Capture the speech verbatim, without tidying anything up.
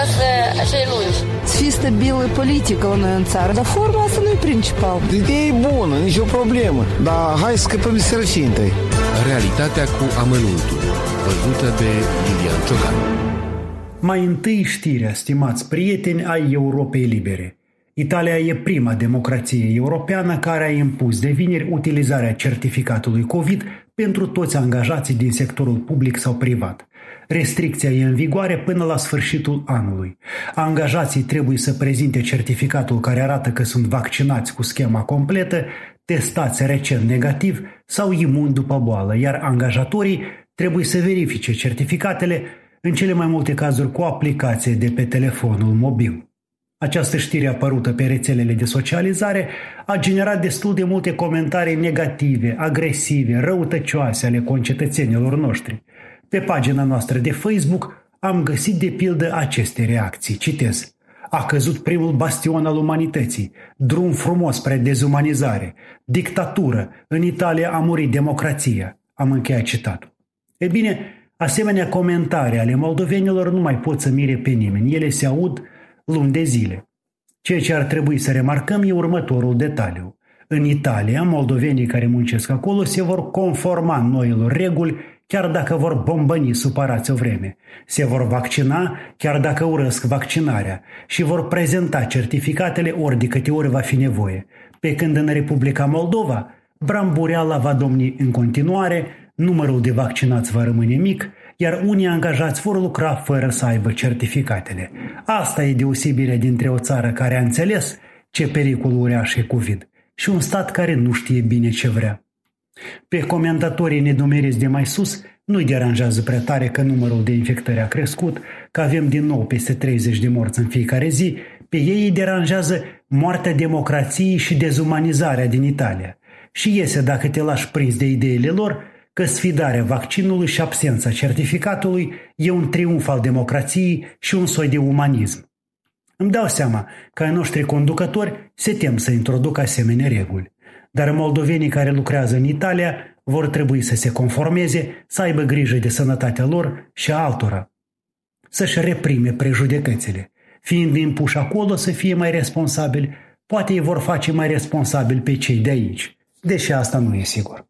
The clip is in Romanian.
acasă acele luni. Să fie stabilă politică la noi în țară, dar forma asta nu e principal. Ideea e bună, nicio problemă, dar hai să scăpăm de sărăcie întâi. Realitatea cu amănuntul, văzută de Vivian Ciocan. Mai întâi știrea, stimați prieteni ai Europei Libere. Italia e prima democrație europeană care a impus de vineri utilizarea certificatului COVID pentru toți angajații din sectorul public sau privat. Restricția e în vigoare până la sfârșitul anului. Angajații trebuie să prezinte certificatul care arată că sunt vaccinați cu schema completă, testați recent negativ sau imuni după boală, iar angajatorii trebuie să verifice certificatele, în cele mai multe cazuri cu aplicație de pe telefonul mobil. Această știre apărută pe rețelele de socializare a generat destul de multe comentarii negative, agresive, răutăcioase ale concetățenilor noștri. Pe pagina noastră de Facebook am găsit de pildă aceste reacții. Citez. A căzut primul bastion al umanității, drum frumos spre dezumanizare, dictatură, în Italia a murit democrația. Am încheiat citatul. E bine, asemenea comentarii ale moldovenilor nu mai pot să mire pe nimeni. Ele se aud luni de zile. Ceea ce ar trebui să remarcăm e următorul detaliu. În Italia, moldovenii care muncesc acolo se vor conforma noilor reguli, chiar dacă vor bombăni supărați o vreme. Se vor vaccina, chiar dacă urăsc vaccinarea, și vor prezenta certificatele ori de câte ori va fi nevoie. Pe când în Republica Moldova, brambureala va domni în continuare, numărul de vaccinați va rămâne mic, iar unii angajați vor lucra fără să aibă certificatele. Asta e deosebirea dintre o țară care a înțeles ce pericol uriaș e COVID și un stat care nu știe bine ce vrea. Pe comentatorii nedumeriți de mai sus nu-i deranjează prea tare că numărul de infectări a crescut, că avem din nou peste treizeci de morți în fiecare zi, pe ei îi deranjează moartea democrației și dezumanizarea din Italia. Și iese dacă te lași prins de ideile lor, că sfidarea vaccinului și absența certificatului e un triumf al democrației și un soi de umanism. Îmi dau seama că ai noștri conducători se tem să introducă asemenea reguli, dar moldovenii care lucrează în Italia vor trebui să se conformeze, să aibă grijă de sănătatea lor și a altora, să-și reprime prejudecățile, fiind impuși acolo să fie mai responsabili, poate ei vor face mai responsabili pe cei de aici, deși asta nu e sigur.